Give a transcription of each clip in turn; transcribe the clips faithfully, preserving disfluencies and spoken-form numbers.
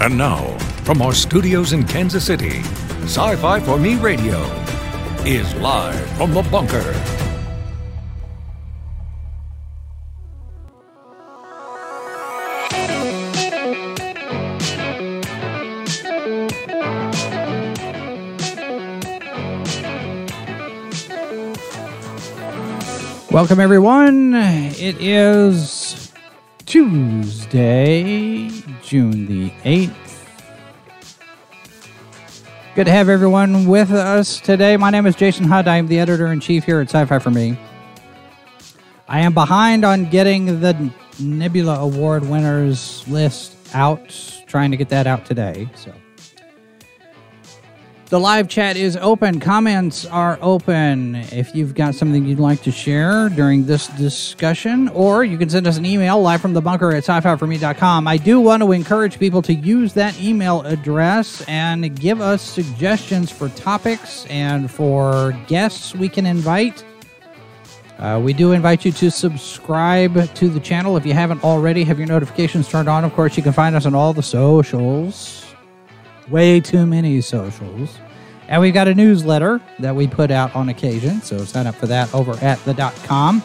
And now, from our studios in Kansas City, Sci-Fi for Me Radio is live from the bunker. Welcome, everyone. It is Tuesday, June the eighth. Good to have everyone with us today. My name is Jason Hudd. I am the editor-in-chief here at Sci-Fi for Me. I am behind on getting the Nebula Award winners list out, trying to get that out today, so... The live chat is open. Comments are open. If you've got something you'd like to share during this discussion, or you can send us an email live from the bunker at sci fi for me dot com. I do want to encourage people to use that email address and give us suggestions for topics and for guests we can invite. Uh, we do invite you to subscribe to the channel if you haven't already. Have your notifications turned on. Of course, you can find us on all the socials. Way too many socials. And we've got a newsletter that we put out on occasion, so sign up for that over at the dot com.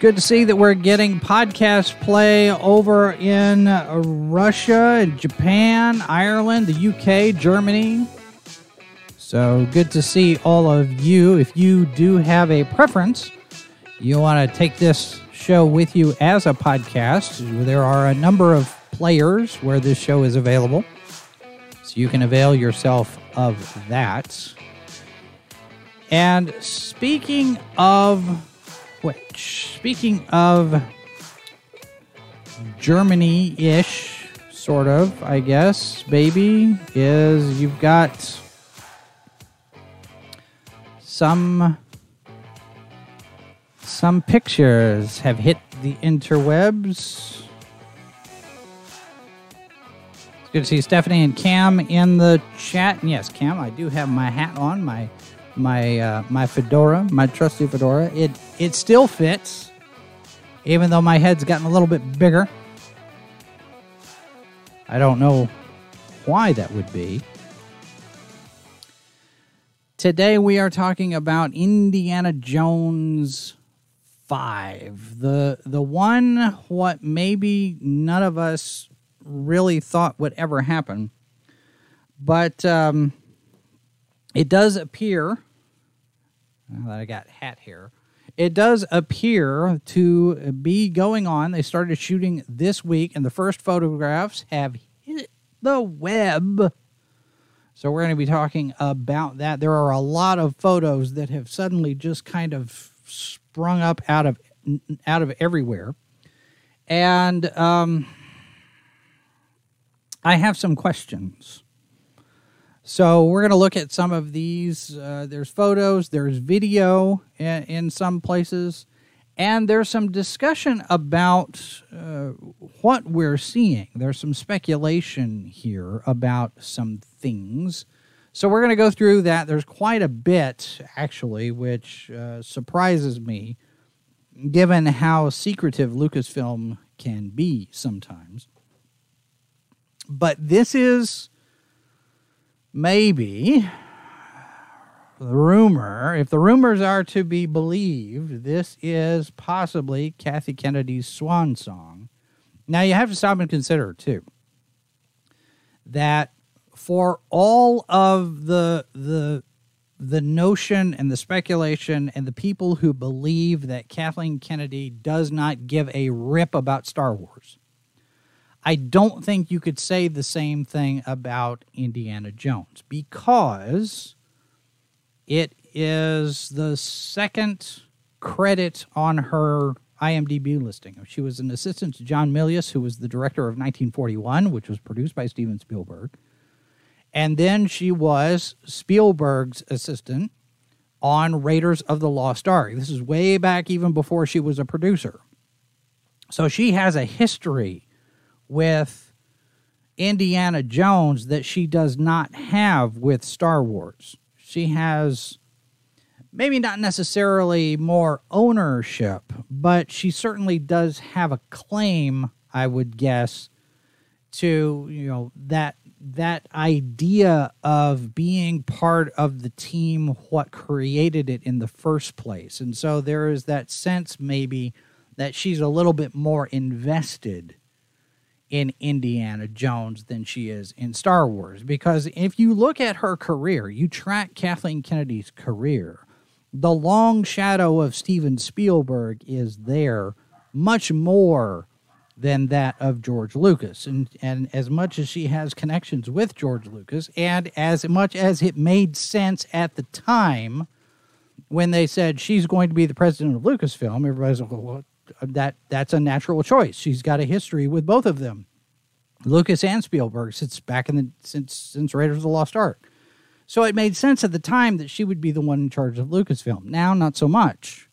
Good to see that we're getting podcast play over in Russia, Japan, Ireland, the U K, Germany. So good to see all of you. If you do have a preference, you want to take this show with you as a podcast. There are a number of players where this show is available, so you can avail yourself of that. And speaking of which, speaking of Germany-ish, sort of, I guess, baby, is you've got some some pictures have hit the interwebs. Good to see Stephanie and Cam in the chat. And yes, Cam, I do have my hat on, my my uh, my fedora, my trusty fedora. It it still fits, even though my head's gotten a little bit bigger. I don't know why that would be. Today we are talking about Indiana Jones five, the the one what maybe none of us really thought would ever happen. But um, it does appear, now that I got hat here, it does appear to be going on. They started shooting this week, and the first photographs have hit the web. So we're going to be talking about that. There are a lot of photos that have suddenly just kind of sprung up out of, out of everywhere. And... Um, I have some questions. So we're going to look at some of these. Uh, there's photos, there's video in, in some places, and there's some discussion about uh, what we're seeing. There's some speculation here about some things. So we're going to go through that. There's quite a bit, actually, which uh, surprises me, given how secretive Lucasfilm can be sometimes. But this is maybe the rumor. If the rumors are to be believed, this is possibly Kathy Kennedy's swan song. Now, you have to stop and consider, too, that for all of the, the, the notion and the speculation and the people who believe that Kathleen Kennedy does not give a rip about Star Wars, I don't think you could say the same thing about Indiana Jones, because it is the second credit on her I M D B listing. She was an assistant to John Milius, who was the director of nineteen forty-one, which was produced by Steven Spielberg. And then she was Spielberg's assistant on Raiders of the Lost Ark. This is way back even before she was a producer. So she has a history with Indiana Jones that she does not have with Star Wars. She has maybe not necessarily more ownership, but she certainly does have a claim, I would guess, to, you know, that that idea of being part of the team, what created it in the first place. And so there is that sense maybe that she's a little bit more invested in Indiana Jones than she is in Star Wars. Because if you look at her career, you track Kathleen Kennedy's career, the long shadow of Steven Spielberg is there much more than that of George Lucas. And, and as much as she has connections with George Lucas, and as much as it made sense at the time when they said she's going to be the president of Lucasfilm, everybody's like, well, that, that's a natural choice. She's got a history with both of them, Lucas and Spielberg, since back in the, since, since Raiders of the Lost Ark. So it made sense at the time that she would be the one in charge of Lucasfilm. Now, not so much.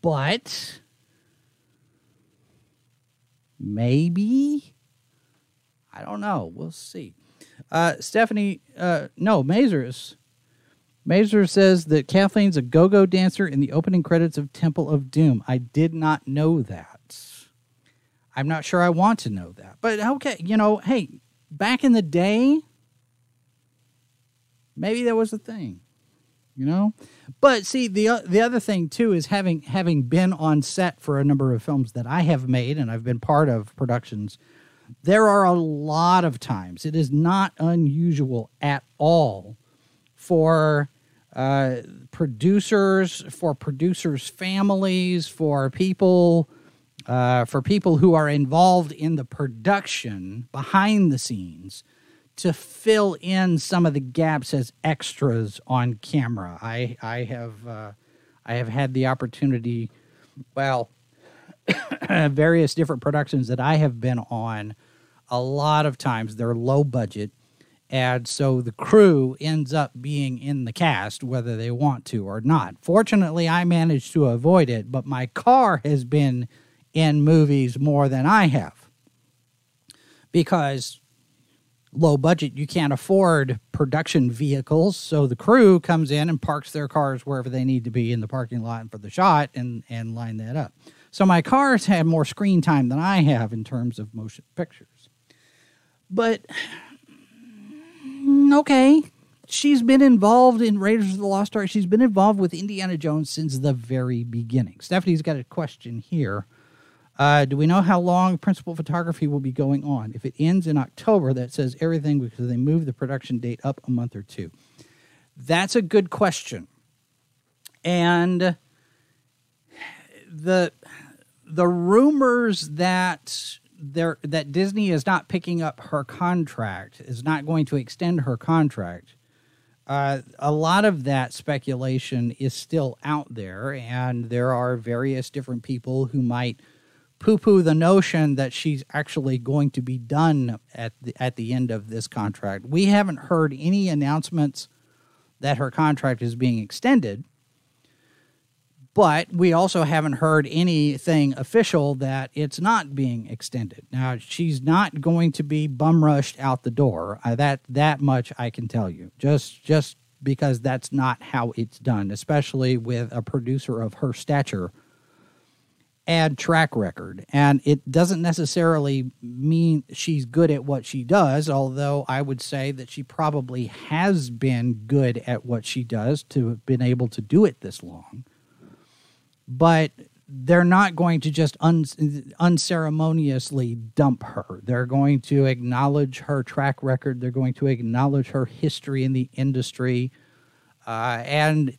But maybe, I don't know. We'll see. Uh, Stephanie, uh, no, Mazers. Mazur says that Kathleen's a go-go dancer in the opening credits of Temple of Doom. I did not know that. I'm not sure I want to know that. But okay, you know, hey, back in the day, maybe that was a thing, you know? But see, the the other thing, too, is having having been on set for a number of films that I have made, and I've been part of productions, there are a lot of times. It is not unusual at all for uh, producers, for producers' families, for people, uh, for people who are involved in the production behind the scenes to fill in some of the gaps as extras on camera. I I have uh, I have had the opportunity, well, various different productions that I have been on. A lot of times they're low budget. And so the crew ends up being in the cast, whether they want to or not. Fortunately, I managed to avoid it, but my car has been in movies more than I have. Because low budget, you can't afford production vehicles, so the crew comes in and parks their cars wherever they need to be in the parking lot and for the shot and, and line that up. So my cars have more screen time than I have in terms of motion pictures. But okay, she's been involved in Raiders of the Lost Ark. She's been involved with Indiana Jones since the very beginning. Stephanie's got a question here. Uh, do we know how long principal photography will be going on? If it ends in October, that says everything because they moved the production date up a month or two. That's a good question. And the the rumors that... There, that Disney is not picking up her contract, is not going to extend her contract. Uh, a lot of that speculation is still out there, and there are various different people who might poo-poo the notion that she's actually going to be done at the, at the end of this contract. We haven't heard any announcements that her contract is being extended. But we also haven't heard anything official that it's not being extended. Now, she's not going to be bum-rushed out the door. Uh, that that much I can tell you, just, just because that's not how it's done, especially with a producer of her stature and track record. And it doesn't necessarily mean she's good at what she does, although I would say that she probably has been good at what she does to have been able to do it this long. But they're not going to just un- unceremoniously dump her. They're going to acknowledge her track record. They're going to acknowledge her history in the industry. Uh, and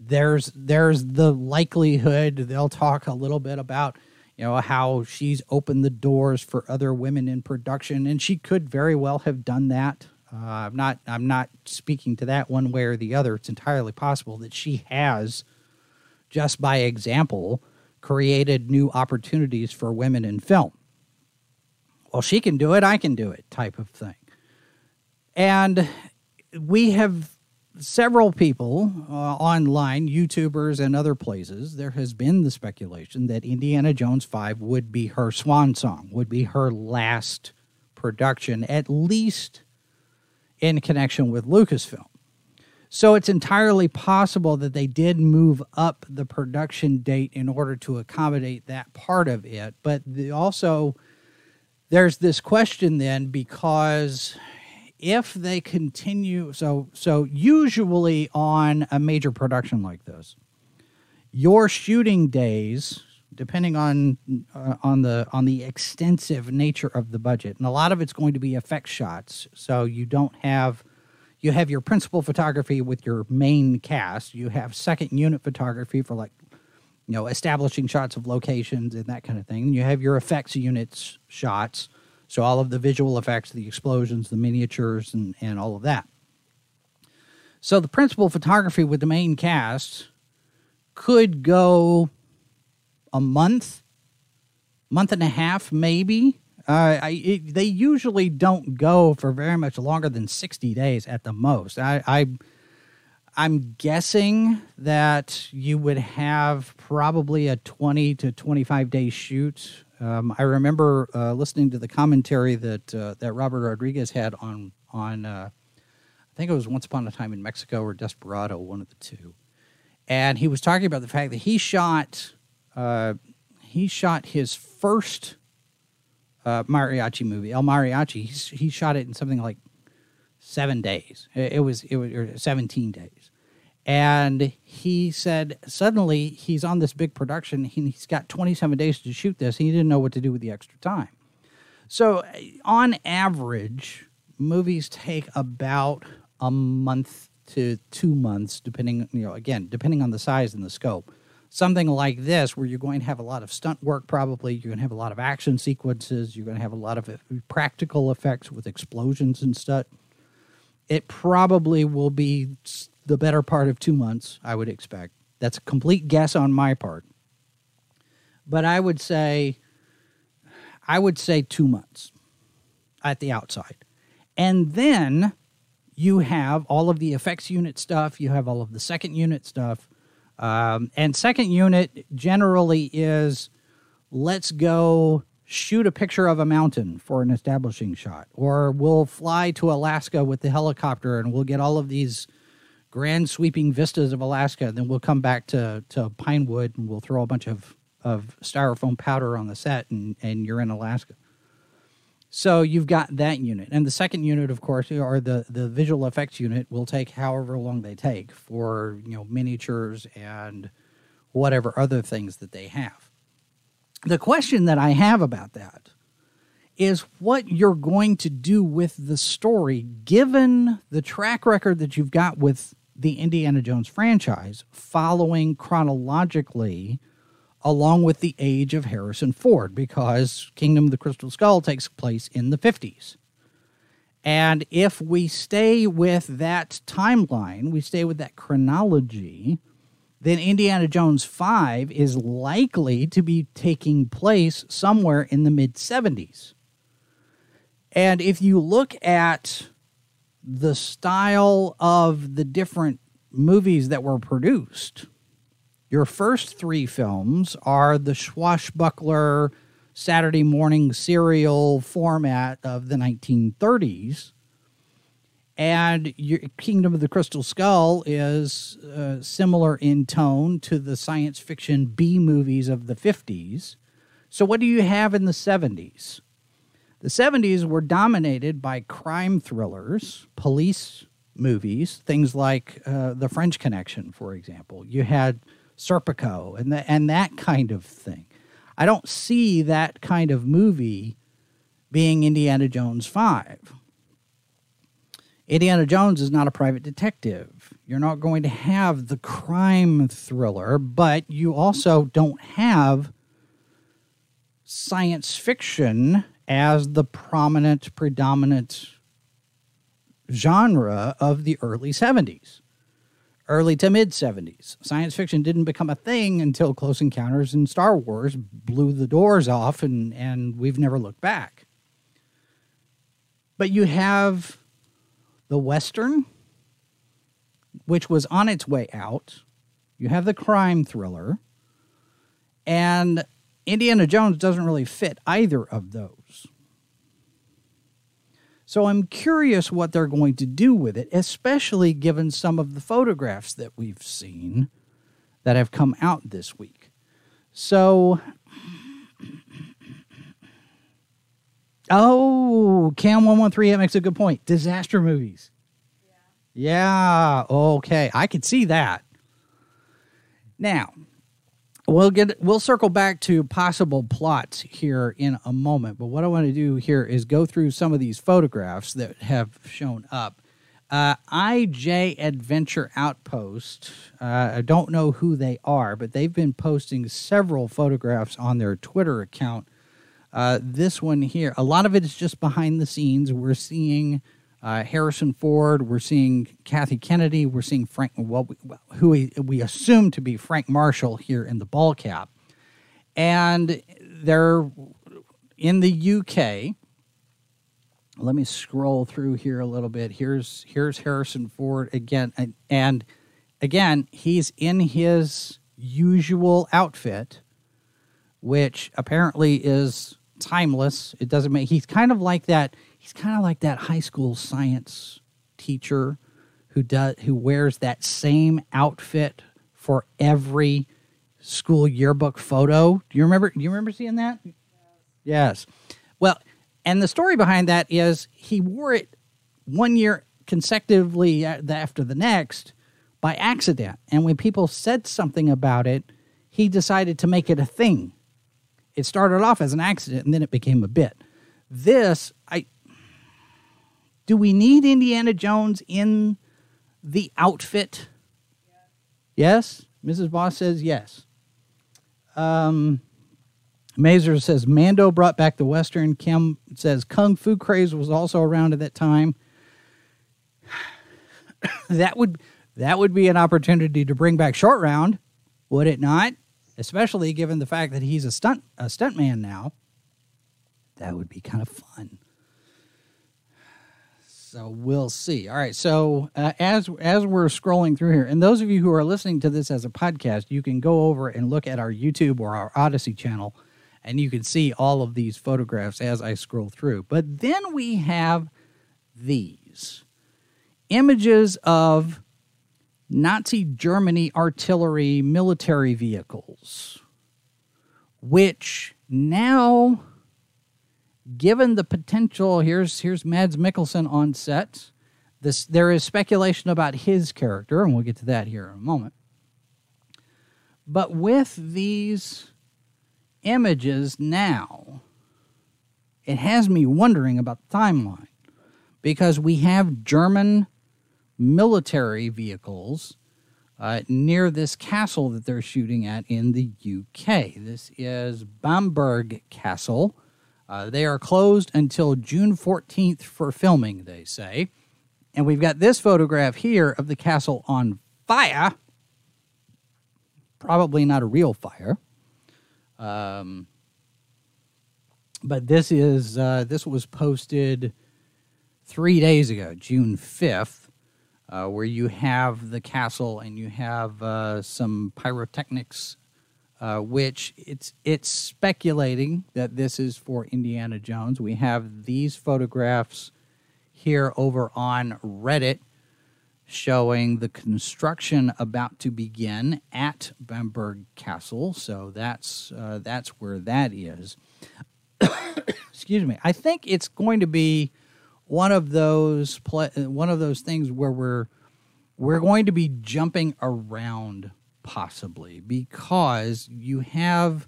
there's there's the likelihood they'll talk a little bit about, you know, how she's opened the doors for other women in production, and she could very well have done that. Uh, I'm not I'm not speaking to that one way or the other. It's entirely possible that she has, just by example, created new opportunities for women in film. Well, she can do it, I can do it type of thing. And we have several people uh, online, YouTubers and other places, there has been the speculation that Indiana Jones five would be her swan song, would be her last production, at least in connection with Lucasfilm. So it's entirely possible that they did move up the production date in order to accommodate that part of it. But the, also, there's this question then, because if they continue, so so usually on a major production like this, your shooting days, depending on uh, on the on the extensive nature of the budget, and a lot of it's going to be effect shots, so you don't have you have your principal photography with your main cast. You have second unit photography for, like, you know, establishing shots of locations and that kind of thing. You have your effects units shots, so all of the visual effects, the explosions, the miniatures, and, and all of that. So the principal photography with the main cast could go a month, month and a half maybe. Uh, I, it, they usually don't go for very much longer than sixty days at the most. I, I, I'm guessing that you would have probably a twenty to twenty-five day shoot. Um, I remember uh, listening to the commentary that uh, that Robert Rodriguez had on, on uh, I think it was Once Upon a Time in Mexico or Desperado, one of the two. And he was talking about the fact that he shot, uh, he shot his first Uh, mariachi movie, El Mariachi. He, he shot it in something like seven days. It, it was it was or seventeen days, and he said suddenly he's on this big production. He, he's got twenty-seven days to shoot this. He didn't know what to do with the extra time. So on average, movies take about a month to two months, depending you know again depending on the size and the scope. Something like this, where you're going to have a lot of stunt work probably, you're going to have a lot of action sequences, you're going to have a lot of practical effects with explosions and stuff, it probably will be the better part of two months, I would expect. That's a complete guess on my part. But I would say, I would say two months at the outside. And then you have all of the effects unit stuff, you have all of the second unit stuff, Um, and second unit generally is, let's go shoot a picture of a mountain for an establishing shot, or we'll fly to Alaska with the helicopter and we'll get all of these grand sweeping vistas of Alaska. And then we'll come back to, to Pinewood and we'll throw a bunch of, of styrofoam powder on the set and, and you're in Alaska. So you've got that unit. And the second unit, of course, or the, the visual effects unit will take however long they take for, you know, miniatures and whatever other things that they have. The question that I have about that is what you're going to do with the story, given the track record that you've got with the Indiana Jones franchise, following chronologically along with the age of Harrison Ford, because Kingdom of the Crystal Skull takes place in the fifties. And if we stay with that timeline, we stay with that chronology, then Indiana Jones five is likely to be taking place somewhere in the mid-seventies. And if you look at the style of the different movies that were produced, your first three films are the swashbuckler Saturday morning serial format of the nineteen thirties. And your Kingdom of the Crystal Skull is uh, similar in tone to the science fiction B movies of the fifties. So what do you have in the seventies? The seventies were dominated by crime thrillers, police movies, things like uh, The French Connection, for example. You had Serpico and the, and that kind of thing. I don't see that kind of movie being Indiana Jones five. Indiana Jones is not a private detective. You're not going to have the crime thriller, but you also don't have science fiction as the prominent, predominant genre of the early seventies. Early to mid-seventies. Science fiction didn't become a thing until Close Encounters and Star Wars blew the doors off, and, and we've never looked back. But you have the Western, which was on its way out. You have the crime thriller. And Indiana Jones doesn't really fit either of those. So I'm curious what they're going to do with it, especially given some of the photographs that we've seen that have come out this week. So Oh, Cam one one three, that makes a good point. Disaster movies. Yeah. Yeah, okay. I could see that. Now, we'll get we'll circle back to possible plots here in a moment, but what I want to do here is go through some of these photographs that have shown up. Uh, I J Adventure Outpost, uh, I don't know who they are, but they've been posting several photographs on their Twitter account. Uh, this one here, a lot of it is just behind the scenes. We're seeing uh, Harrison Ford, we're seeing Kathy Kennedy, we're seeing Frank, well, we, who we, we assume to be Frank Marshall here in the ball cap. And they're in the U K. Let me scroll through here a little bit. Here's here's Harrison Ford again. And, and again, he's in his usual outfit, which apparently is timeless. It doesn't make he's kind of like that, he's kind of like that high school science teacher who does who wears that same outfit for every school yearbook photo. Do you remember do you remember seeing that? Yeah. Yes. Well, and the story behind that is he wore it one year consecutively after the next by accident. And when people said something about it, he decided to make it a thing. It started off as an accident, and then it became a bit. This, I... Do we need Indiana Jones in the outfit? Yes? yes? Missus Boss says yes. Um... Mazer says, Mando brought back the Western. Kim says, Kung Fu craze was also around at that time. that would that would be an opportunity to bring back Short Round, would it not? Especially given the fact that he's a stunt a stuntman now. That would be kind of fun. So we'll see. All right, so uh, as, as we're scrolling through here, and those of you who are listening to this as a podcast, you can go over and look at our YouTube or our Odyssey channel, and you can see all of these photographs as I scroll through. But then we have these images of Nazi Germany artillery military vehicles, which now, given the potential, here's, here's Mads Mikkelsen on set. This, there is speculation about his character, and we'll get to that here in a moment. But with these images now, it has me wondering about the timeline, because we have German military vehicles uh, near this castle that they're shooting at in the U K. This is Bamberg Castle. Uh, they are closed until June fourteenth for filming, they say. And we've got this photograph here of the castle on fire. Probably not a real fire. Um, but this is, uh, this was posted three days ago, June fifth, uh, where you have the castle and you have, uh, some pyrotechnics, uh, which it's, it's speculating that this is for Indiana Jones. We have these photographs here over on Reddit showing the construction about to begin at Bamberg Castle. So that's uh, that's where that is. Excuse me. I think it's going to be one of those pla- one of those things where we're we're going to be jumping around possibly, because you have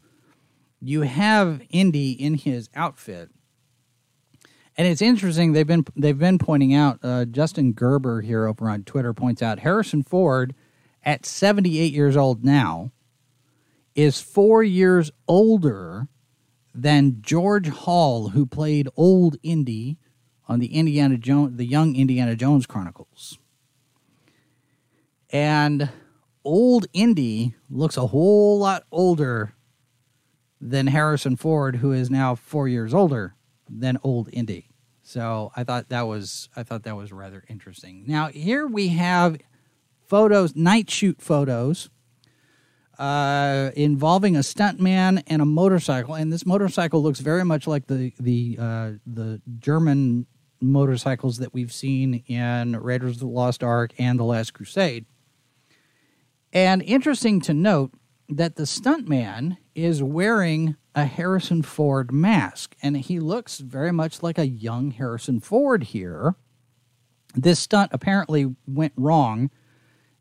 you have Indy in his outfit. And it's interesting, they've been they've been pointing out, uh, Justin Gerber here over on Twitter points out, Harrison Ford, at seventy-eight years old now, is four years older than George Hall, who played old Indy on the Indiana Jones, the Young Indiana Jones Chronicles. And old Indy looks a whole lot older than Harrison Ford, who is now four years older than old Indy. So I thought that was I thought that was rather interesting. Now here we have photos, night shoot photos, uh, involving a stuntman and a motorcycle. And this motorcycle looks very much like the the uh, the German motorcycles that we've seen in Raiders of the Lost Ark and The Last Crusade. And interesting to note that the stuntman is wearing a Harrison Ford mask, and he looks very much like a young Harrison Ford here. This stunt apparently went wrong,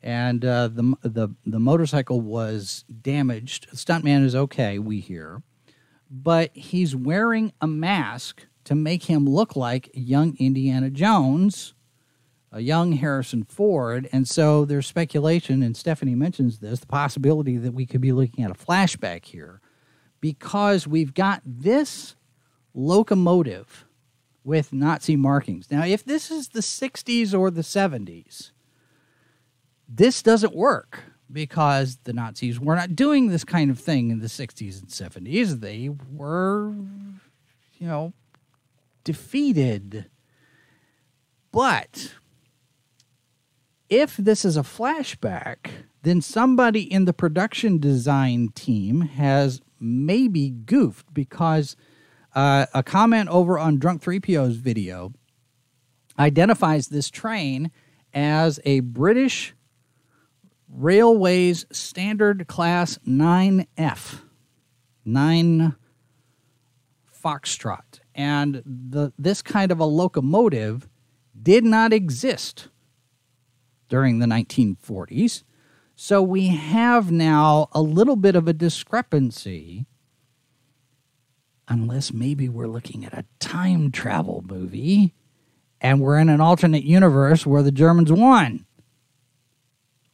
and uh, the, the, the motorcycle was damaged. Stuntman is okay, we hear, but he's wearing a mask to make him look like young Indiana Jones, a young Harrison Ford, and so there's speculation, and Stephanie mentions this, the possibility that we could be looking at a flashback here, because we've got this locomotive with Nazi markings. Now, if this is the sixties or the seventies, this doesn't work because the Nazis were not doing this kind of thing in the sixties and seventies. They were, you know, defeated. But if this is a flashback, then somebody in the production design team has maybe goofed, because uh, a comment over on Drunk three P O's video identifies this train as a British Railways Standard Class nine F, nine Foxtrot. And the, this kind of a locomotive did not exist during the nineteen forties. So we have now a little bit of a discrepancy, unless maybe we're looking at a time travel movie and we're in an alternate universe where the Germans won.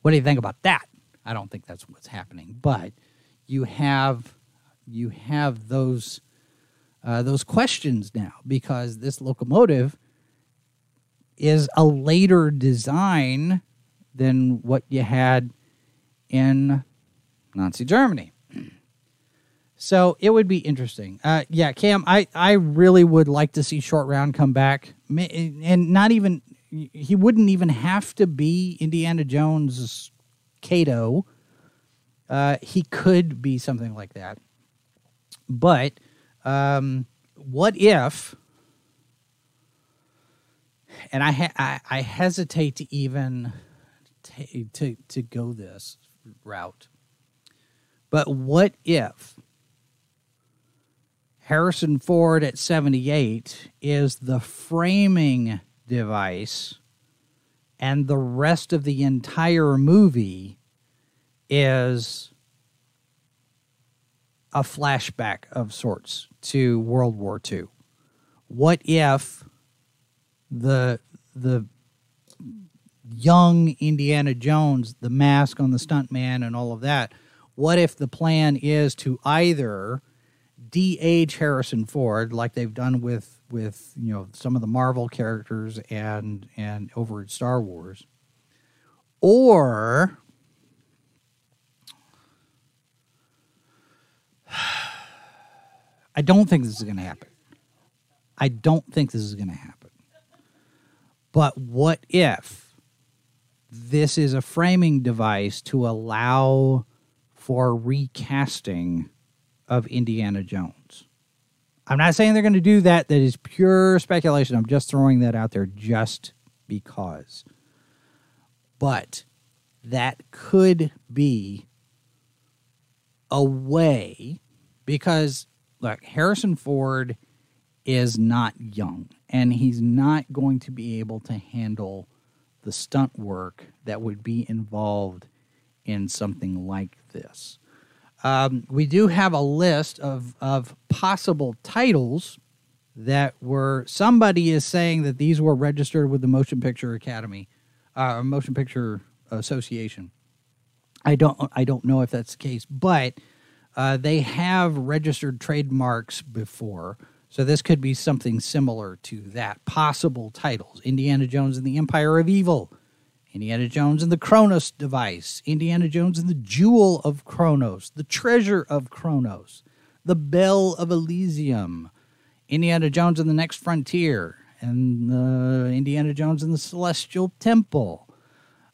What do you think about that? I don't think that's what's happening, but you have you have those uh, those questions now, because this locomotive is a later design than what you had in Nazi Germany. So it would be interesting. Uh, yeah, Cam, I, I really would like to see Short Round come back. And not even, he wouldn't even have to be Indiana Jones' Kato. Uh, he could be something like that. But um, what if, and I, ha I, I hesitate to even t to, to go this route, but what if Harrison Ford at seventy-eight is the framing device and the rest of the entire movie is a flashback of sorts to World War Two? What if the the young Indiana Jones, the mask on the stuntman and all of that, what if the plan is to either de-age Harrison Ford, like they've done with with you know some of the Marvel characters and and over at Star Wars, or I don't think this is going to happen. I don't think this is going to happen. But what if this is a framing device to allow for recasting of Indiana Jones? I'm not saying they're going to do that. That is pure speculation. I'm just throwing that out there just because. But that could be a way, because, look, Harrison Ford is not young, and he's not going to be able to handle the stunt work that would be involved in something like this. Um, we do have a list of, of possible titles that were, somebody is saying that these were registered with the Motion Picture Academy, uh, Motion Picture Association. I don't, I don't know if that's the case, but uh, they have registered trademarks before. So this could be something similar to that. Possible titles: Indiana Jones and the Empire of Evil, Indiana Jones and the Kronos Device, Indiana Jones and the Jewel of Kronos, the Treasure of Kronos, the Bell of Elysium, Indiana Jones and the Next Frontier, and uh, Indiana Jones and the Celestial Temple.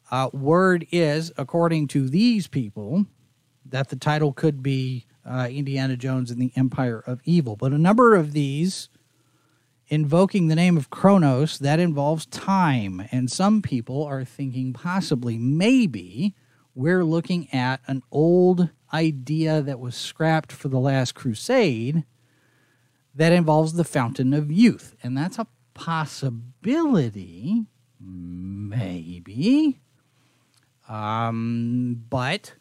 Uh, word is, according to these people, that the title could be Uh, Indiana Jones and the Empire of Evil. But a number of these invoking the name of Kronos, that involves time. And some people are thinking possibly, maybe, we're looking at an old idea that was scrapped for The Last Crusade that involves the Fountain of Youth. And that's a possibility, maybe. Um, but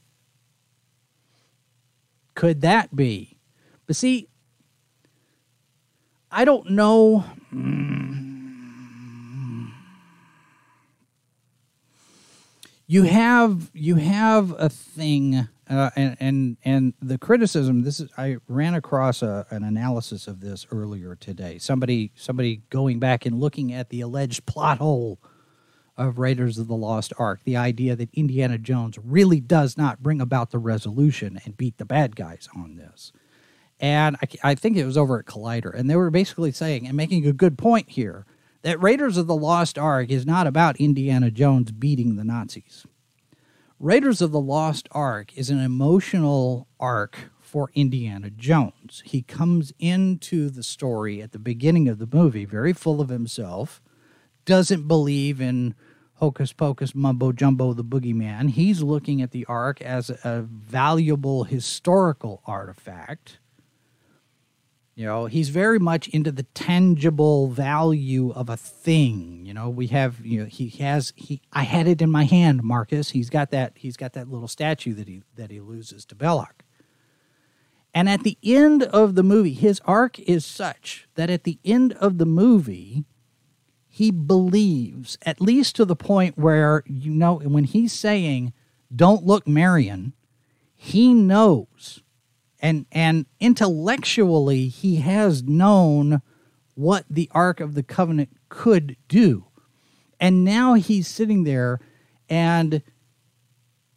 could that be? But see, I don't know. You have you have a thing, uh, and and and the criticism. This is I ran across a, an analysis of this earlier today. Somebody somebody going back and looking at the alleged plot hole of Raiders of the Lost Ark, the idea that Indiana Jones really does not bring about the resolution and beat the bad guys on this. And I, I think it was over at Collider, and they were basically saying and making a good point here that Raiders of the Lost Ark is not about Indiana Jones beating the Nazis. Raiders of the Lost Ark is an emotional arc for Indiana Jones. He comes into the story at the beginning of the movie very full of himself, doesn't believe in hocus pocus mumbo jumbo the boogeyman. He's looking at the ark as a valuable historical artifact. You know, he's very much into the tangible value of a thing. You know, we have, you know, he has, he, I had it in my hand, Marcus. He's got that, he's got that little statue that he, that he loses to Belloc. And at the end of the movie, his arc is such that at the end of the movie, he believes, at least to the point where, you know, when he's saying, don't look, Marion, he knows. And and intellectually, he has known what the Ark of the Covenant could do. And now he's sitting there and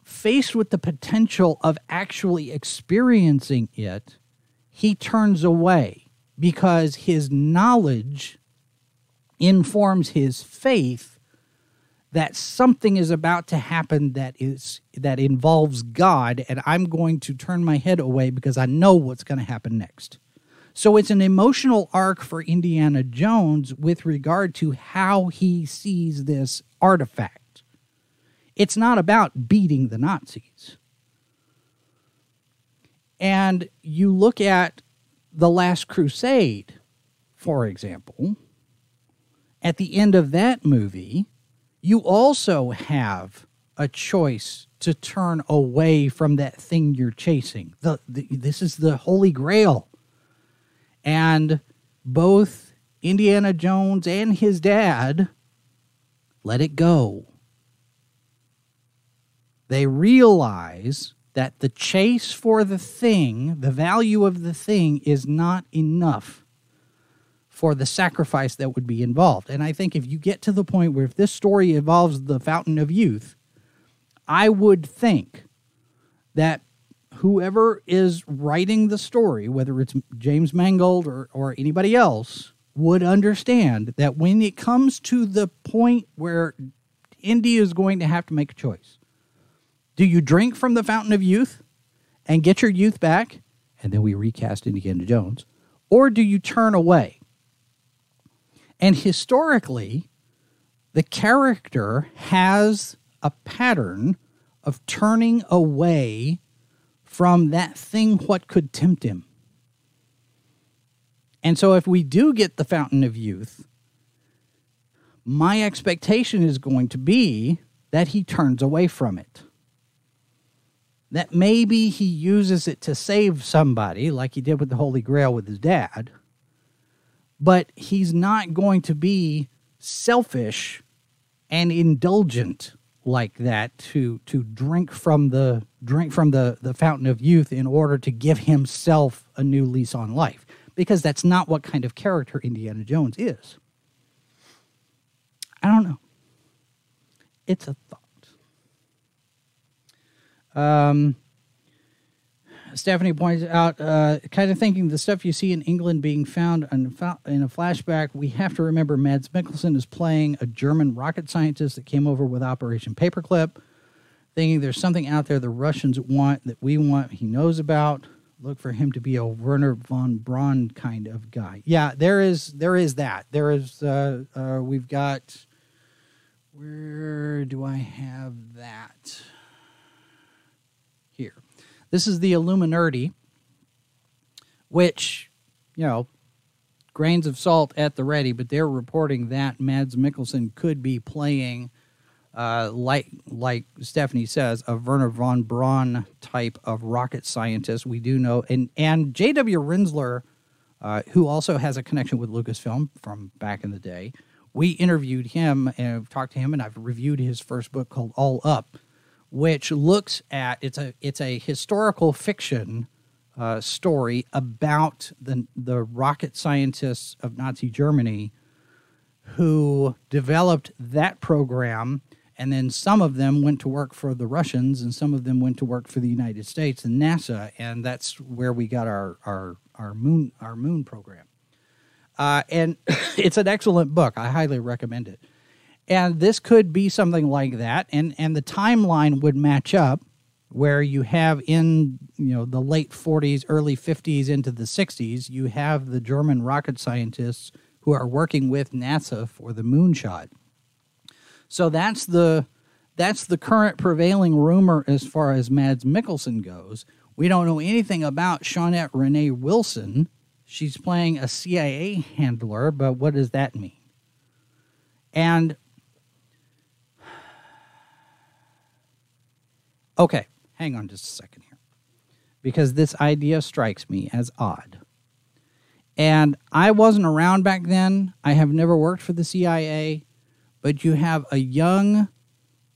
faced with the potential of actually experiencing it, he turns away because his knowledge informs his faith that something is about to happen that is that involves God, and I'm going to turn my head away because I know what's going to happen next. So it's an emotional arc for Indiana Jones with regard to how he sees this artifact. It's not about beating the Nazis. And you look at The Last Crusade, for example. At the end of that movie, you also have a choice to turn away from that thing you're chasing. The, the, this is the Holy Grail. And both Indiana Jones and his dad let it go. They realize that the chase for the thing, the value of the thing, is not enough for the sacrifice that would be involved. And I think if you get to the point where if this story involves the Fountain of Youth, I would think that whoever is writing the story, whether it's James Mangold or, or anybody else, would understand that when it comes to the point where Indy is going to have to make a choice, do you drink from the Fountain of Youth and get your youth back, and then we recast Indiana Jones, or do you turn away? And historically, the character has a pattern of turning away from that thing what could tempt him. And so if we do get the Fountain of Youth, my expectation is going to be that he turns away from it. That maybe he uses it to save somebody, like he did with the Holy Grail with his dad. But he's not going to be selfish and indulgent like that to to drink from the drink from the, the Fountain of Youth in order to give himself a new lease on life. Because that's not what kind of character Indiana Jones is. I don't know. It's a thought. Um... Stephanie points out, uh, kind of thinking the stuff you see in England being found in a flashback, we have to remember Mads Mikkelsen is playing a German rocket scientist that came over with Operation Paperclip, thinking there's something out there the Russians want that we want, he knows about. Look for him to be a Werner Von Braun kind of guy. Yeah, there is there is that. There is, uh, uh, we've got, where do I have that? here. This is the Illuminati, which, you know, grains of salt at the ready, but they're reporting that Mads Mikkelsen could be playing, uh, like like Stephanie says, a Werner Von Braun type of rocket scientist. We do know, and, and J W. Rinsler, uh, who also has a connection with Lucasfilm from back in the day, we interviewed him and I've talked to him, and I've reviewed his first book called All Up, which looks at, it's a it's a historical fiction uh, story about the the rocket scientists of Nazi Germany who developed that program, and then some of them went to work for the Russians, and some of them went to work for the United States and NASA, and that's where we got our our our moon our moon program. Uh, and it's an excellent book. I highly recommend it. And this could be something like that, and and the timeline would match up, where you have in you know the late forties, early fifties, into the sixties, you have the German rocket scientists who are working with NASA for the moonshot. So that's the that's the current prevailing rumor as far as Mads Mikkelsen goes. We don't know anything about Shaunette Renee Wilson. She's playing a C I A handler, but what does that mean? And okay, hang on just a second here, because this idea strikes me as odd. And I wasn't around back then. I have never worked for the C I A, but you have a young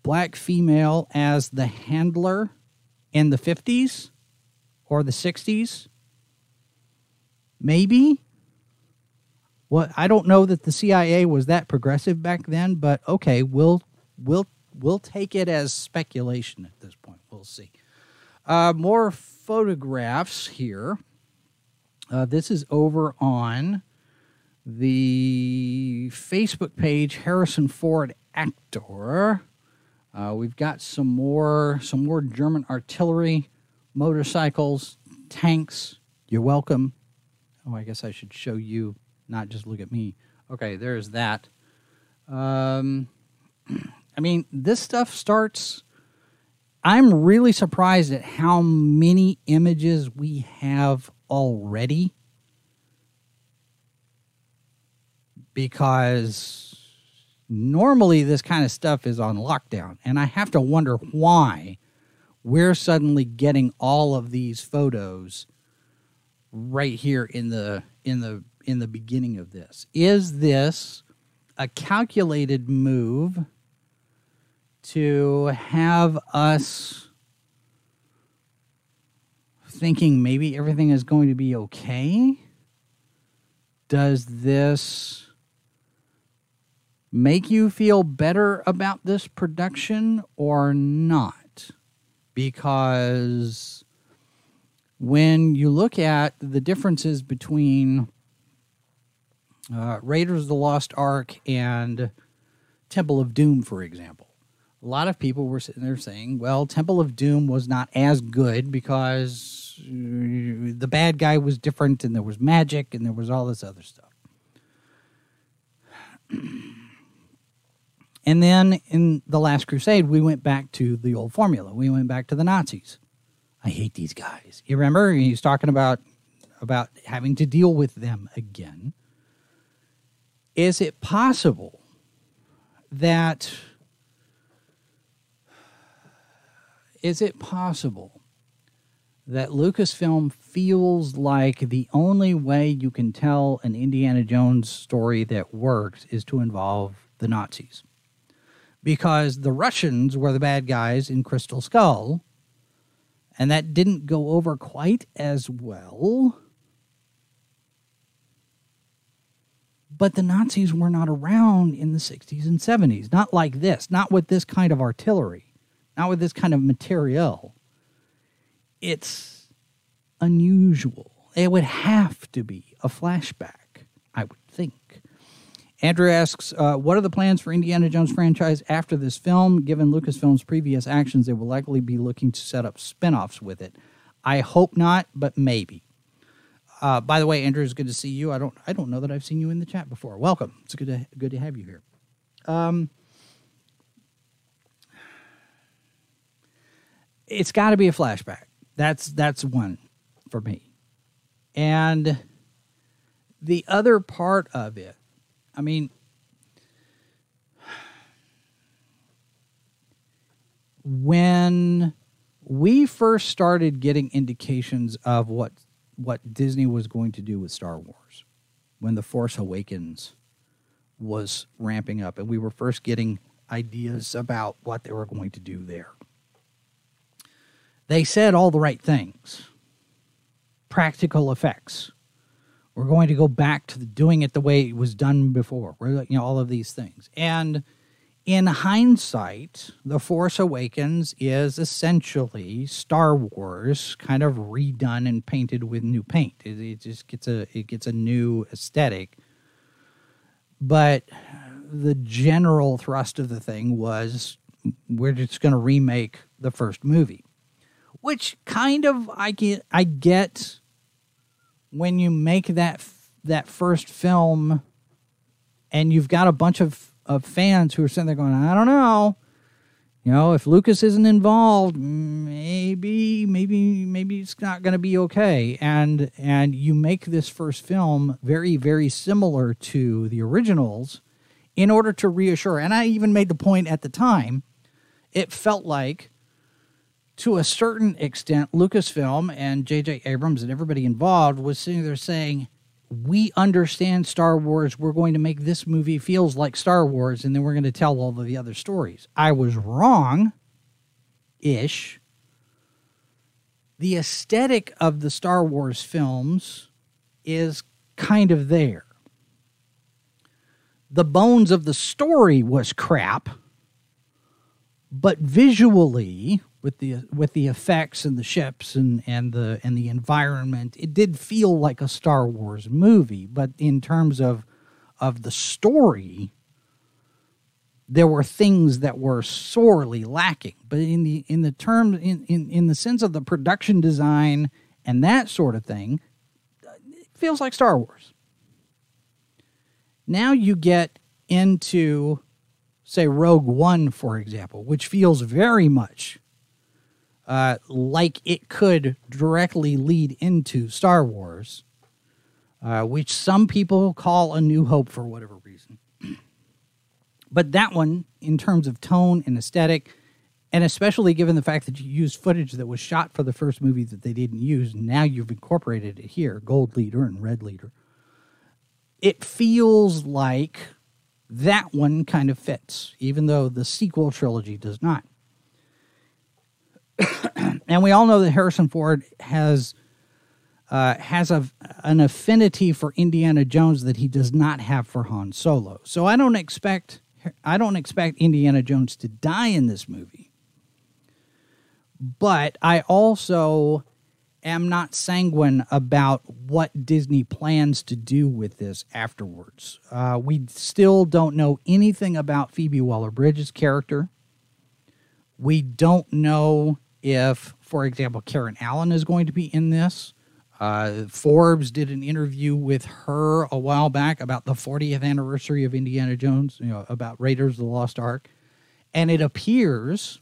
black female as the handler in the fifties or the sixties, maybe. Well, I don't know that the C I A was that progressive back then, but okay, we'll we'll We'll take it as speculation at this point. We'll see. Uh, more photographs here. Uh, this is over on the Facebook page, Harrison Ford Actor. Uh, we've got some more, some more German artillery, motorcycles, tanks. You're welcome. Oh, I guess I should show you, not just look at me. Okay, there's that. Um... I mean, this stuff starts... I'm really surprised at how many images we have already, because normally this kind of stuff is on lockdown, and I have to wonder why we're suddenly getting all of these photos right here in the in the in the beginning of this. Is this a calculated move to have us thinking maybe everything is going to be okay? Does this make you feel better about this production or not? Because when you look at the differences between uh, Raiders of the Lost Ark and Temple of Doom, for example, a lot of people were sitting there saying, well, Temple of Doom was not as good because the bad guy was different and there was magic and there was all this other stuff. And then in The Last Crusade, we went back to the old formula. We went back to the Nazis. I hate these guys. You remember? He's talking about, about having to deal with them again. Is it possible that... Is it possible that Lucasfilm feels like the only way you can tell an Indiana Jones story that works is to involve the Nazis? Because the Russians were the bad guys in Crystal Skull, and that didn't go over quite as well. But the Nazis were not around in the sixties and seventies. Not like this. Not with this kind of artillery. Not with this kind of material. It's unusual. It would have to be a flashback, I would think. Andrew asks, uh, what are the plans for Indiana Jones franchise after this film? Given Lucasfilm's previous actions, they will likely be looking to set up spin-offs with it. I hope not, but maybe. Uh, by the way, Andrew, it's good to see you. I don't, I don't know that I've seen you in the chat before. Welcome. It's good to, good to have you here. Um... it's got to be a flashback. That's that's one for me. And the other part of it, I mean, when we first started getting indications of what what Disney was going to do with Star Wars, when The Force Awakens was ramping up and we were first getting ideas about what they were going to do there, they said all the right things. Practical effects. We're going to go back to the, doing it the way it was done before. We're, you know, all of these things. And in hindsight, The Force Awakens is essentially Star Wars kind of redone and painted with new paint. It, it just gets a it gets a new aesthetic. But the general thrust of the thing was we're just going to remake the first movie. Which kind of I get I get when you make that that first film and you've got a bunch of, of fans who are sitting there going, I don't know, you know, if Lucas isn't involved, maybe maybe maybe it's not going to be okay. And and you make this first film very, very similar to the originals in order to reassure. And I even made the point at the time, it felt like, to a certain extent, Lucasfilm and J J. Abrams and everybody involved was sitting there saying, we understand Star Wars. We're going to make this movie feels like Star Wars, and then we're going to tell all of the other stories. I was wrong-ish. The aesthetic of the Star Wars films is kind of there. The bones of the story was crap, but visually, with the with the effects and the ships and, and the and the environment, it did feel like a Star Wars movie. But in terms of of the story, there were things that were sorely lacking. But in the in the term in, in, in the sense of the production design and that sort of thing, it feels like Star Wars. Now you get into, say, Rogue One, for example, which feels very much Uh, like it could directly lead into Star Wars, uh, which some people call A New Hope for whatever reason. But that one, in terms of tone and aesthetic, and especially given the fact that you used footage that was shot for the first movie that they didn't use, now you've incorporated it here, Gold Leader and Red Leader, it feels like that one kind of fits, even though the sequel trilogy does not. And we all know that Harrison Ford has uh, has a, an affinity for Indiana Jones that he does not have for Han Solo. So I don't expect I don't expect Indiana Jones to die in this movie. But I also am not sanguine about what Disney plans to do with this afterwards. Uh, we still don't know anything about Phoebe Waller-Bridge's character. We don't know if, for example, Karen Allen is going to be in this. Uh, Forbes did an interview with her a while back about the fortieth anniversary of Indiana Jones, you know, about Raiders of the Lost Ark. And it appears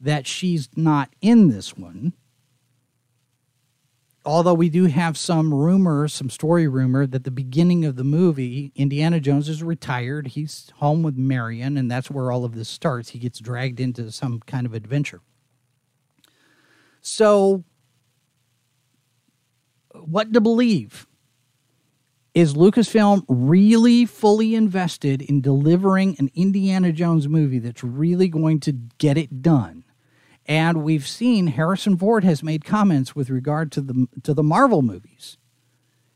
that she's not in this one. Although we do have some rumor, some story rumor, that the beginning of the movie, Indiana Jones is retired. He's home with Marion, and that's where all of this starts. He gets dragged into some kind of adventure. So, what to believe? Is Lucasfilm really fully invested in delivering an Indiana Jones movie that's really going to get it done? And we've seen Harrison Ford has made comments with regard to the to the Marvel movies.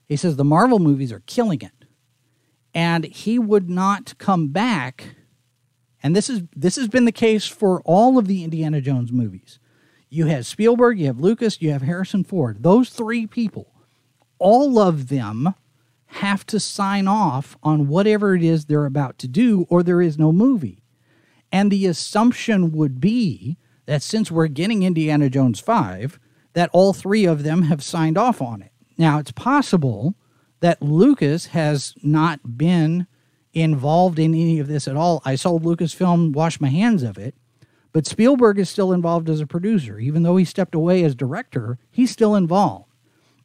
He says the Marvel movies are killing it. And he would not come back. And this is this has been the case for all of the Indiana Jones movies. You have Spielberg, you have Lucas, you have Harrison Ford. Those three people, all of them have to sign off on whatever it is they're about to do, or there is no movie. And the assumption would be that since we're getting Indiana Jones five, that all three of them have signed off on it. Now, it's possible that Lucas has not been involved in any of this at all. I saw Lucasfilm wash my hands of it, But Spielberg is still involved as a producer. Even though he stepped away as director, he's still involved.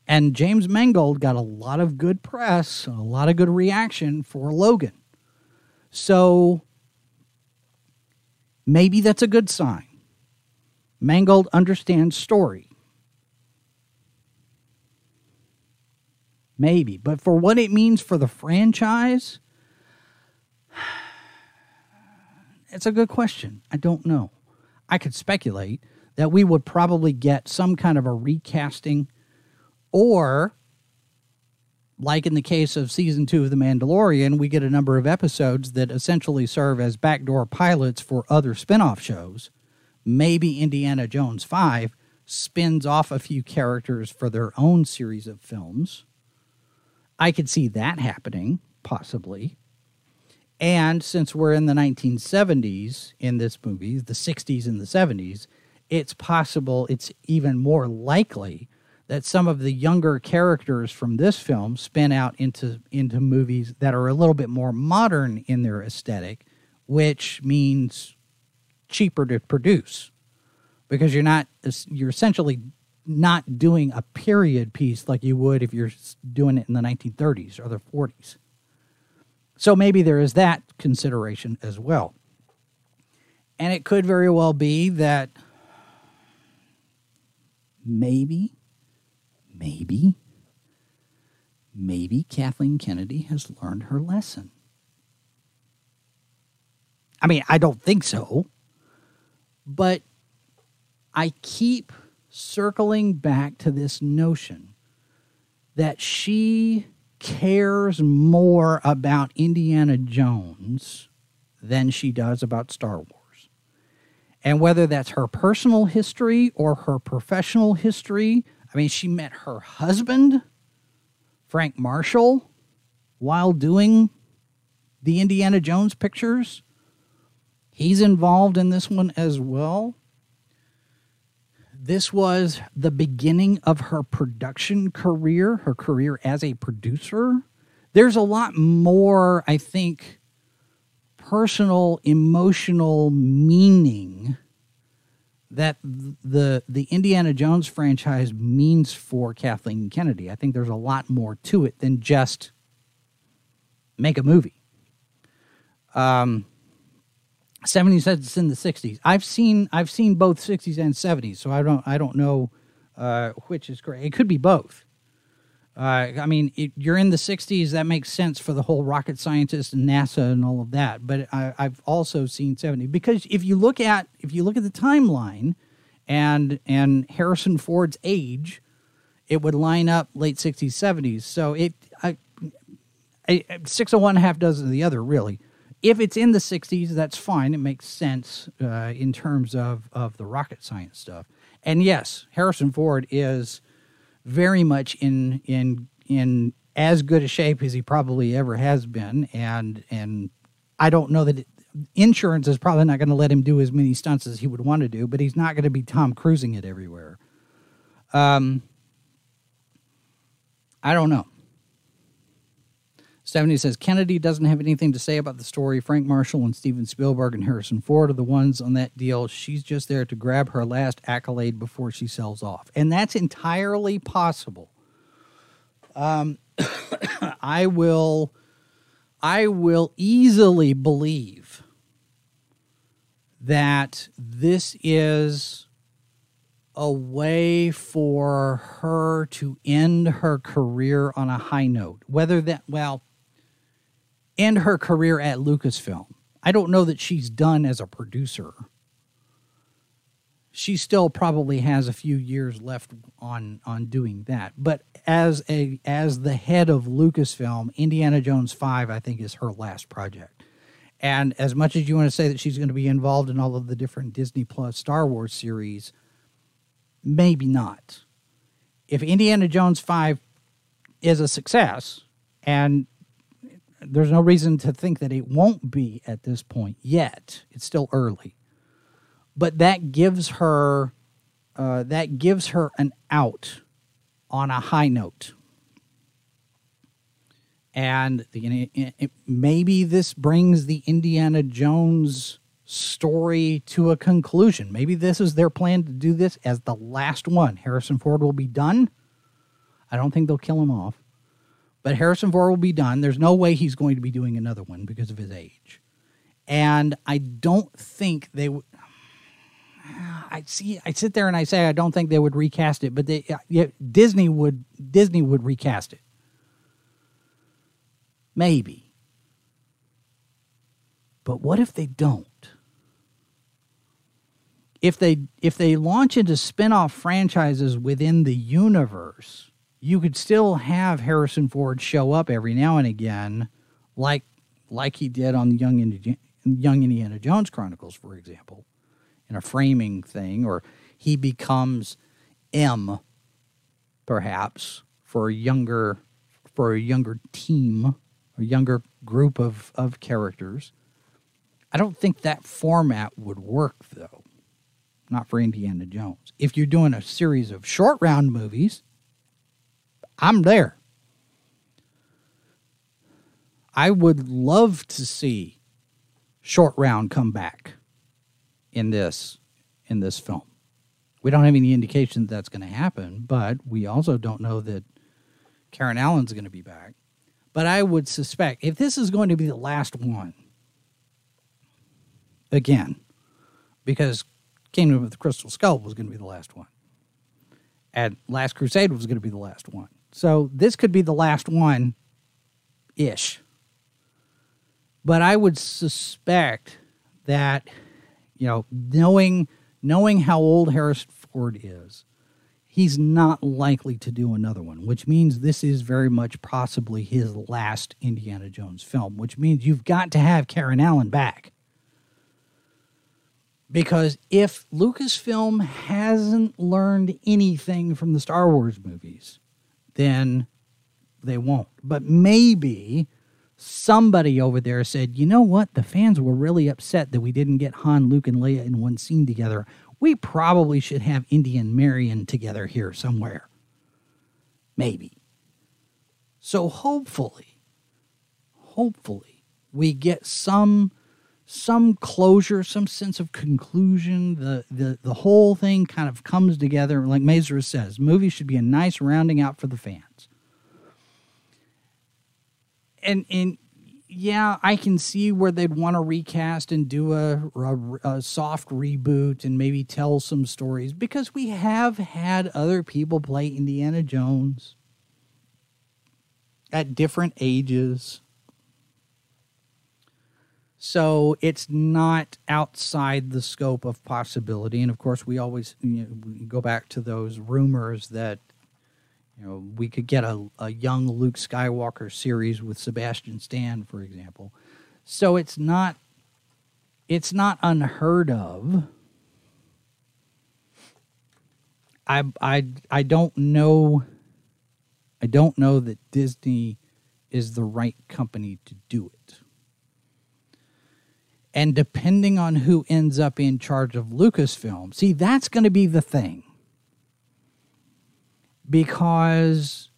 And James Mangold got a lot of good press, a lot of good reaction for Logan. So maybe that's a good sign. Mangold understands story. Maybe. But for what it means for the franchise, it's a good question. I don't know. I could speculate that we would probably get some kind of a recasting, or, like in the case of season two of The Mandalorian, we get a number of episodes that essentially serve as backdoor pilots for other spinoff shows. Maybe Indiana Jones five spins off a few characters for their own series of films. I could see that happening, possibly. And since we're in the nineteen seventies in this movie, the sixties and the seventies, it's possible, it's even more likely that some of the younger characters from this film spin out into, into movies that are a little bit more modern in their aesthetic, which means cheaper to produce, because you're not, you're essentially not doing a period piece like you would if you're doing it in the nineteen thirties or the forties. So maybe there is that consideration as well. And it could very well be that maybe, maybe, maybe Kathleen Kennedy has learned her lesson. I mean, I don't think so, but I keep circling back to this notion that she cares more about Indiana Jones than she does about Star Wars. And whether that's her personal history or her professional history, I mean, she met her husband, Frank Marshall, while doing the Indiana Jones pictures. He's involved in this one as well. This was the beginning of her production career, her career as a producer. There's a lot more, I think, personal, emotional meaning that the, the Indiana Jones franchise means for Kathleen Kennedy. I think there's a lot more to it than just make a movie. Um... seventies, it's in the sixties. I've seen I've seen both sixties and seventies, so I don't I don't know uh, which is correct. It could be both. Uh, I mean, it, you're in the sixties. That makes sense for the whole rocket scientist and NASA and all of that. But I, I've also seen seventies, because if you look at if you look at the timeline and and Harrison Ford's age, it would line up late sixties, seventies. So it I, I, six of one, half dozen of the other, really. If it's in the sixties, that's fine. It makes sense uh, in terms of, of the rocket science stuff. And yes, Harrison Ford is very much in in in as good a shape as he probably ever has been. And and I don't know that it, insurance is probably not going to let him do as many stunts as he would want to do, but he's not going to be Tom Cruising it everywhere. Um, I don't know. seventy says, Kennedy doesn't have anything to say about the story. Frank Marshall and Steven Spielberg and Harrison Ford are the ones on that deal. She's just there to grab her last accolade before she sells off. And that's entirely possible. Um, I will, I will easily believe that this is a way for her to end her career on a high note. Whether that, well... end her career at Lucasfilm. I don't know that she's done as a producer. She still probably has a few years left on, on doing that. But as a as the head of Lucasfilm, Indiana Jones five, I think, is her last project. And as much as you want to say that she's going to be involved in all of the different Disney Plus Star Wars series, maybe not. If Indiana Jones five is a success, and there's no reason to think that it won't be at this point yet. It's still early. But that gives her uh, that gives her an out on a high note. And the, maybe this brings the Indiana Jones story to a conclusion. Maybe this is their plan to do this as the last one. Harrison Ford will be done. I don't think they'll kill him off. But Harrison Ford will be done. There's no way he's going to be doing another one because of his age. And I don't think they would... I see. I sit there and I say I don't think they would recast it, but they, yeah, Disney would. Disney would recast it. Maybe. But what if they don't? If they if they launch into spin-off franchises within the universe, you could still have Harrison Ford show up every now and again, like like he did on the Young Indiana, Young Indiana Jones Chronicles, for example. A framing thing, or he becomes M, perhaps, for a younger for a younger team, a younger group of, of characters. I don't think that format would work, though. Not for Indiana Jones. If you're doing a series of short round movies, I'm there. I would love to see short round come back. In this, in this film, we don't have any indication that that's going to happen, but we also don't know that Karen Allen's going to be back. But I would suspect if this is going to be the last one, again, because Kingdom of the Crystal Skull was going to be the last one, and Last Crusade was going to be the last one, so this could be the last one, ish. But I would suspect that. You know, knowing knowing how old Harrison Ford is, he's not likely to do another one, which means this is very much possibly his last Indiana Jones film, which means you've got to have Karen Allen back. Because if Lucasfilm hasn't learned anything from the Star Wars movies, then they won't. But maybe... somebody over there said, you know what? The fans were really upset that we didn't get Han, Luke, and Leia in one scene together. We probably should have Indy and Marion together here somewhere. Maybe. So hopefully, hopefully, we get some some closure, some sense of conclusion. The, the, the whole thing kind of comes together. Like Mazur says, movies should be a nice rounding out for the fans. And, and yeah, I can see where they'd want to recast and do a, a, a soft reboot and maybe tell some stories, because we have had other people play Indiana Jones at different ages. So it's not outside the scope of possibility. And, of course, we always you know, we go back to those rumors that, you know, we could get a, a young Luke Skywalker series with Sebastian Stan, for example. So it's not it's not unheard of. I I I don't know I don't know that Disney is the right company to do it. And depending on who ends up in charge of Lucasfilm, see, that's going to be the thing. Because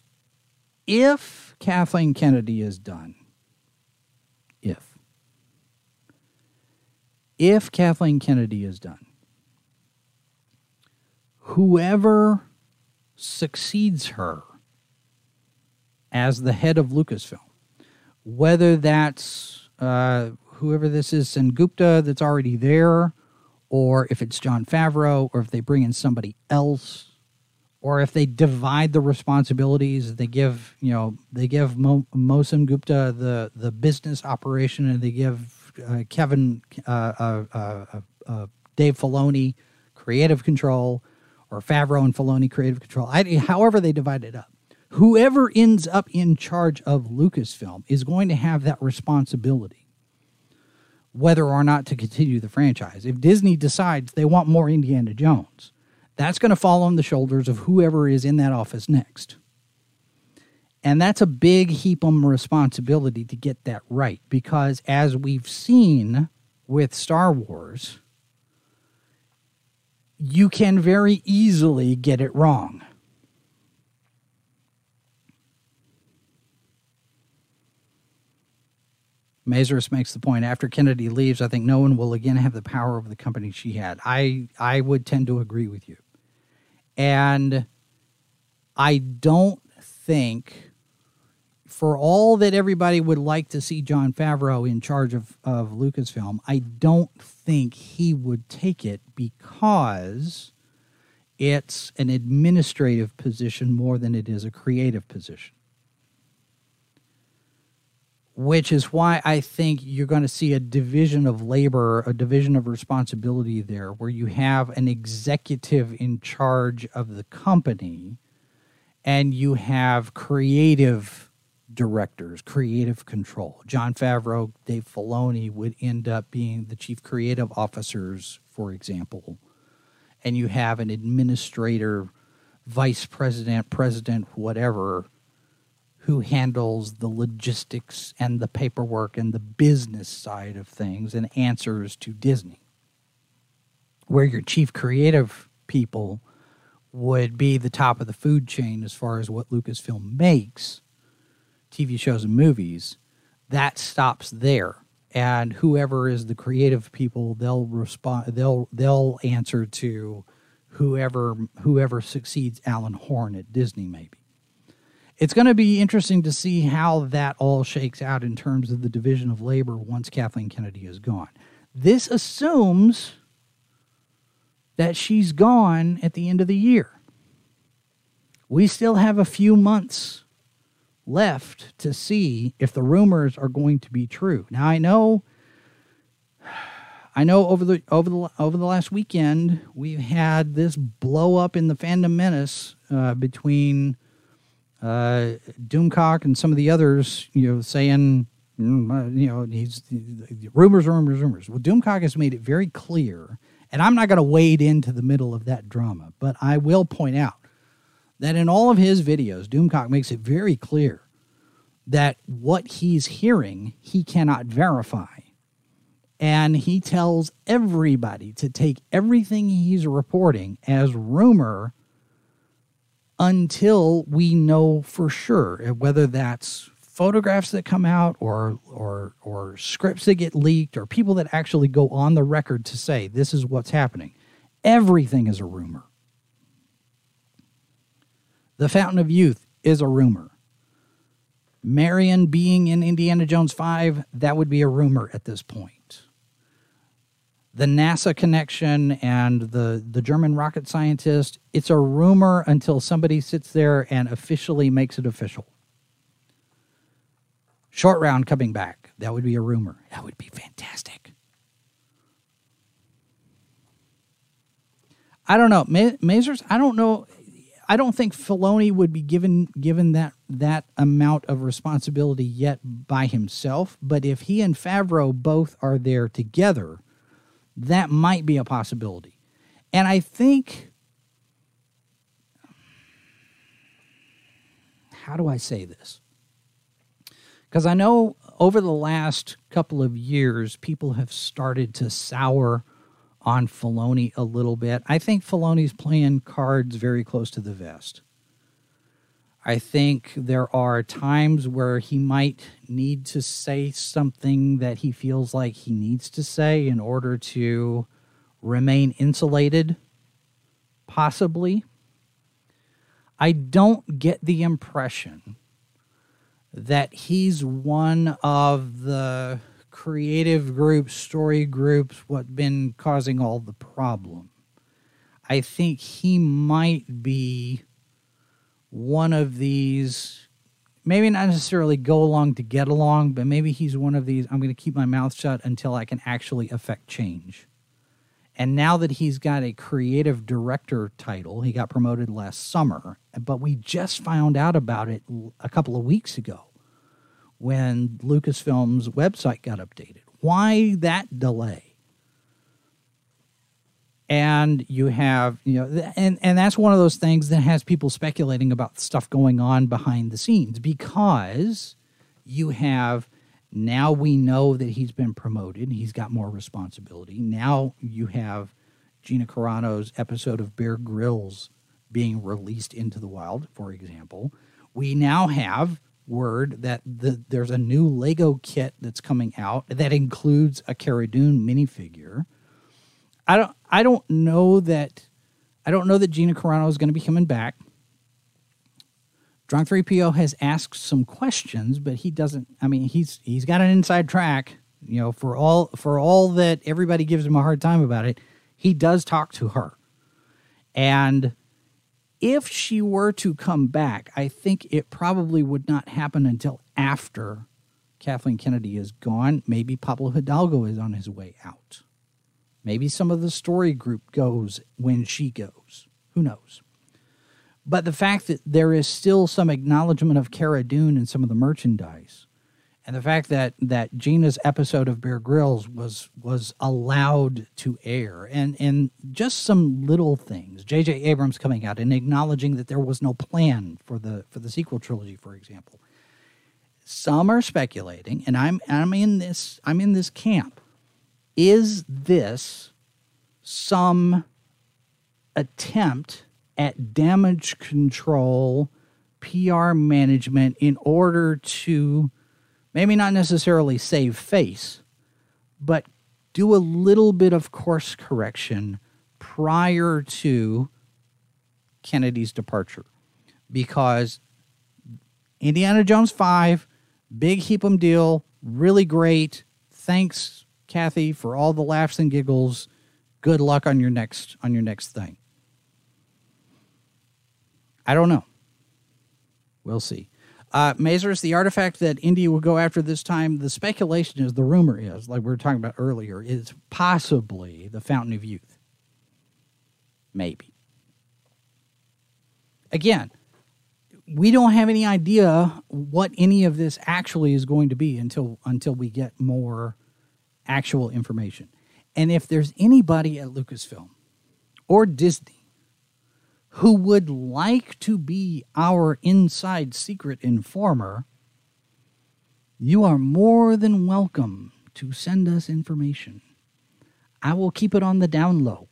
if Kathleen Kennedy is done, if, if Kathleen Kennedy is done, whoever succeeds her as the head of Lucasfilm, whether that's uh, whoever this is, Sengupta, that's already there, or if it's John Favreau, or if they bring in somebody else, or if they divide the responsibilities, they give, you know, they give Mo, Mo Sengupta the, the business operation, and they give uh, Kevin, uh, uh, uh, uh, Dave Filoni creative control, or Favreau and Filoni creative control. I, however they divide it up. Whoever ends up in charge of Lucasfilm is going to have that responsibility, whether or not to continue the franchise. If Disney decides they want more Indiana Jones, that's going to fall on the shoulders of whoever is in that office next. And that's a big heap-em responsibility to get that right, because as we've seen with Star Wars, you can very easily get it wrong. Mazurus makes the point, after Kennedy leaves, I think no one will again have the power over the company she had. I, I would tend to agree with you. And I don't think, for all that everybody would like to see John Favreau in charge of, of Lucasfilm, I don't think he would take it because it's an administrative position more than it is a creative position. Which is why I think you're going to see a division of labor, a division of responsibility there, where you have an executive in charge of the company and you have creative directors, creative control. John Favreau, Dave Filoni would end up being the chief creative officers, for example, and you have an administrator, vice president, president, whatever, who handles the logistics and the paperwork and the business side of things and answers to Disney, where your chief creative people would be the top of the food chain as far as what Lucasfilm makes, T V shows and movies. That stops there, and whoever is the creative people, they'll respond. They'll they'll answer to whoever whoever succeeds Alan Horn at Disney, maybe. It's going to be interesting to see how that all shakes out in terms of the division of labor once Kathleen Kennedy is gone. This assumes that she's gone at the end of the year. We still have a few months left to see if the rumors are going to be true. Now, I know, I know over the over the over the last weekend we've had this blow up in the fandom menace uh, between. Uh, Doomcock and some of the others, you know, saying, mm, you know, he's rumors, rumors, rumors. Well, Doomcock has made it very clear, and I'm not going to wade into the middle of that drama, but I will point out that in all of his videos, Doomcock makes it very clear that what he's hearing, he cannot verify. And he tells everybody to take everything he's reporting as rumor until we know for sure, whether that's photographs that come out or or or scripts that get leaked or people that actually go on the record to say this is what's happening. Everything is a rumor. The Fountain of Youth is a rumor. Marion being in Indiana Jones five, that would be a rumor at this point. The NASA connection and the, the German rocket scientist, it's a rumor until somebody sits there and officially makes it official. Short Round coming back, that would be a rumor. That would be fantastic. I don't know. Mazur's, I don't know. I don't think Filoni would be given given that that amount of responsibility yet by himself, but if he and Favreau both are there together, that might be a possibility. And I think, how do I say this? Because I know over the last couple of years, people have started to sour on Filoni a little bit. I think Filoni's playing cards very close to the vest. I think there are times where he might need to say something that he feels like he needs to say in order to remain insulated, possibly. I don't get the impression that he's one of the creative groups, story groups, what's been causing all the problem. I think he might be one of these, maybe not necessarily go along to get along, but maybe he's one of these, I'm going to keep my mouth shut until I can actually affect change. And now that he's got a creative director title, he got promoted last summer, but we just found out about it a couple of weeks ago when Lucasfilm's website got updated. Why that delay? And you have, you know, and, and that's one of those things that has people speculating about stuff going on behind the scenes, because you have, now we know that he's been promoted. He's got more responsibility. Now you have Gina Carano's episode of Bear Grylls being released into the wild, for example. We now have word that the, there's a new Lego kit that's coming out that includes a Cara Dune minifigure. I don't I don't know that I don't know that Gina Carano is going to be coming back. Drunk three P O has asked some questions, but he doesn't I mean he's he's got an inside track, you know, for all for all that everybody gives him a hard time about it. He does talk to her. And if she were to come back, I think it probably would not happen until after Kathleen Kennedy is gone. Maybe Pablo Hidalgo is on his way out. Maybe some of the story group goes when she goes. Who knows? But the fact that there is still some acknowledgement of Cara Dune and some of the merchandise, and the fact that, that Gina's episode of Bear Grylls was was allowed to air, and, and just some little things. J J. Abrams coming out and acknowledging that there was no plan for the for the sequel trilogy, for example. Some are speculating, and I'm I'm in this I'm in this camp. Is this some attempt at damage control, P R management, in order to maybe not necessarily save face, but do a little bit of course correction prior to Kennedy's departure? Because Indiana Jones five, big heap'em deal, really great. Thanks, Kathy, for all the laughs and giggles. Good luck on your next on your next thing. I don't know. We'll see. Uh, Mazur's the artifact that Indy will go after this time. The speculation is, the rumor is, like we were talking about earlier, is possibly the Fountain of Youth. Maybe. Again, we don't have any idea what any of this actually is going to be until until we get more actual information. And if there's anybody at Lucasfilm or Disney who would like to be our inside secret informer, you are more than welcome to send us information. I will keep it on the down low.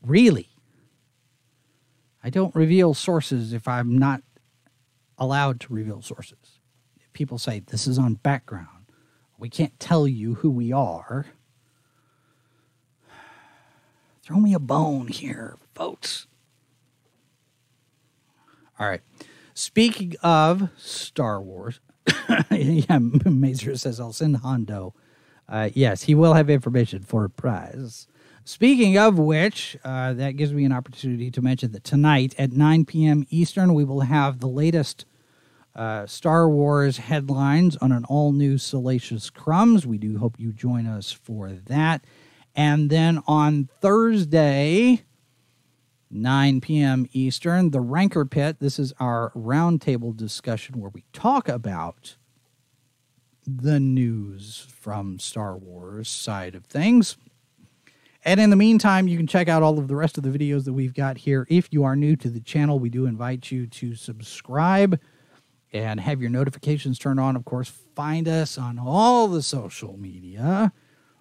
Really. I don't reveal sources if I'm not allowed to reveal sources. If people say, this is on background, we can't tell you who we are. Throw me a bone here, folks. All right. Speaking of Star Wars, yeah, Mazur says, I'll send Hondo. Uh, yes, he will have information for a prize. Speaking of which, uh, that gives me an opportunity to mention that tonight at nine P M Eastern, we will have the latest uh, Star Wars headlines on an all-new Salacious Crumbs. We do hope you join us for that. And then on Thursday, nine P M Eastern, the Rancor Pit. This is our roundtable discussion where we talk about the news from Star Wars side of things. And in the meantime, you can check out all of the rest of the videos that we've got here. If you are new to the channel, we do invite you to subscribe and have your notifications turned on. Of course, find us on all the social media.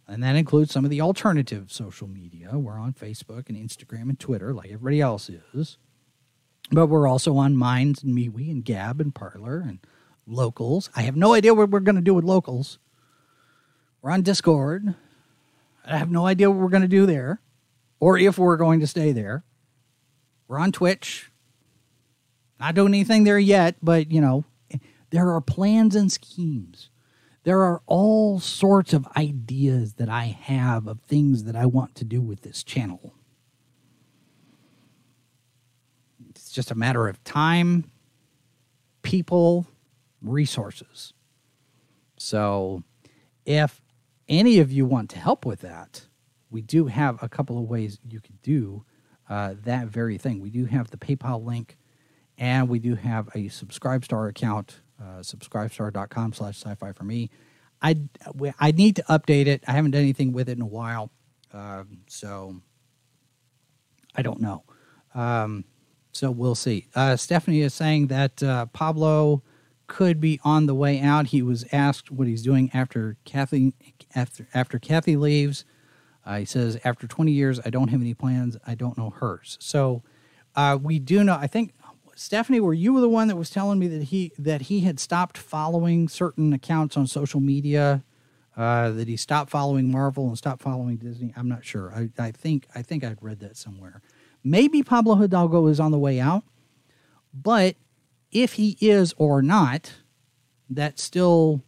And that includes some of the alternative social media. We're on Facebook and Instagram and Twitter like everybody else is. But we're also on Minds and MeWe and Gab and Parler and Locals. I have no idea what we're going to do with Locals. We're on Discord. I have no idea what we're going to do there or if we're going to stay there. We're on Twitch. Not doing anything there yet, but, you know, there are plans and schemes. There are all sorts of ideas that I have of things that I want to do with this channel. It's just a matter of time, people, resources. So if any of you want to help with that, we do have a couple of ways you can do uh, that very thing. We do have the PayPal link, and we do have a Subscribestar account. Uh, subscribestar.com slash sci-fi for me. I, I need to update it. I haven't done anything with it in a while. Um, so I don't know. Um, so we'll see. Uh, Stephanie is saying that uh, Pablo could be on the way out. He was asked what he's doing after Kathy, after, after Kathy leaves. Uh, he says, after twenty years, I don't have any plans. I don't know hers. So uh, we do know, I think, Stephanie, were you the one that was telling me that he that he had stopped following certain accounts on social media, uh, that he stopped following Marvel and stopped following Disney? I'm not sure. I, I think I think I'd read that somewhere. Maybe Pablo Hidalgo is on the way out, but if he is or not, that's still,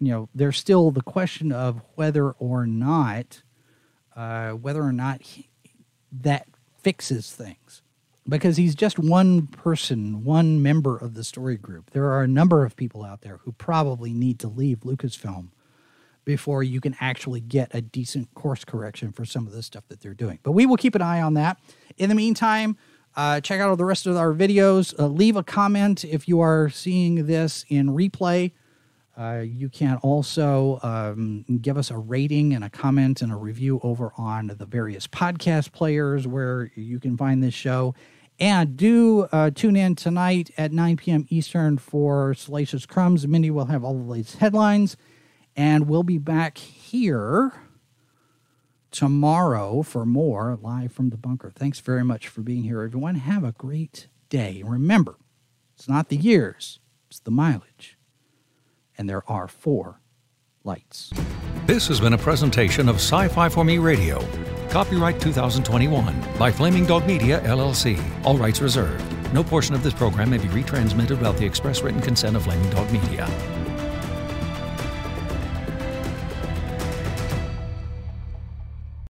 you know, there's still the question of whether or not, uh, whether or not he, that fixes things. Because he's just one person, one member of the story group. There are a number of people out there who probably need to leave Lucasfilm before you can actually get a decent course correction for some of the stuff that they're doing. But we will keep an eye on that. In the meantime, uh, check out all the rest of our videos. Uh, leave a comment if you are seeing this in replay. Uh, you can also um, give us a rating and a comment and a review over on the various podcast players where you can find this show. And do uh, tune in tonight at nine p m Eastern for Salacious Crumbs. Mindy will have all the latest headlines. And we'll be back here tomorrow for more Live from the Bunker. Thanks very much for being here, everyone. Have a great day. Remember, it's not the years, it's the mileage. And there are four lights. This has been a presentation of Sci-Fi for Me Radio. Copyright two thousand twenty-one by Flaming Dog Media, L L C. All rights reserved. No portion of this program may be retransmitted without the express written consent of Flaming Dog Media.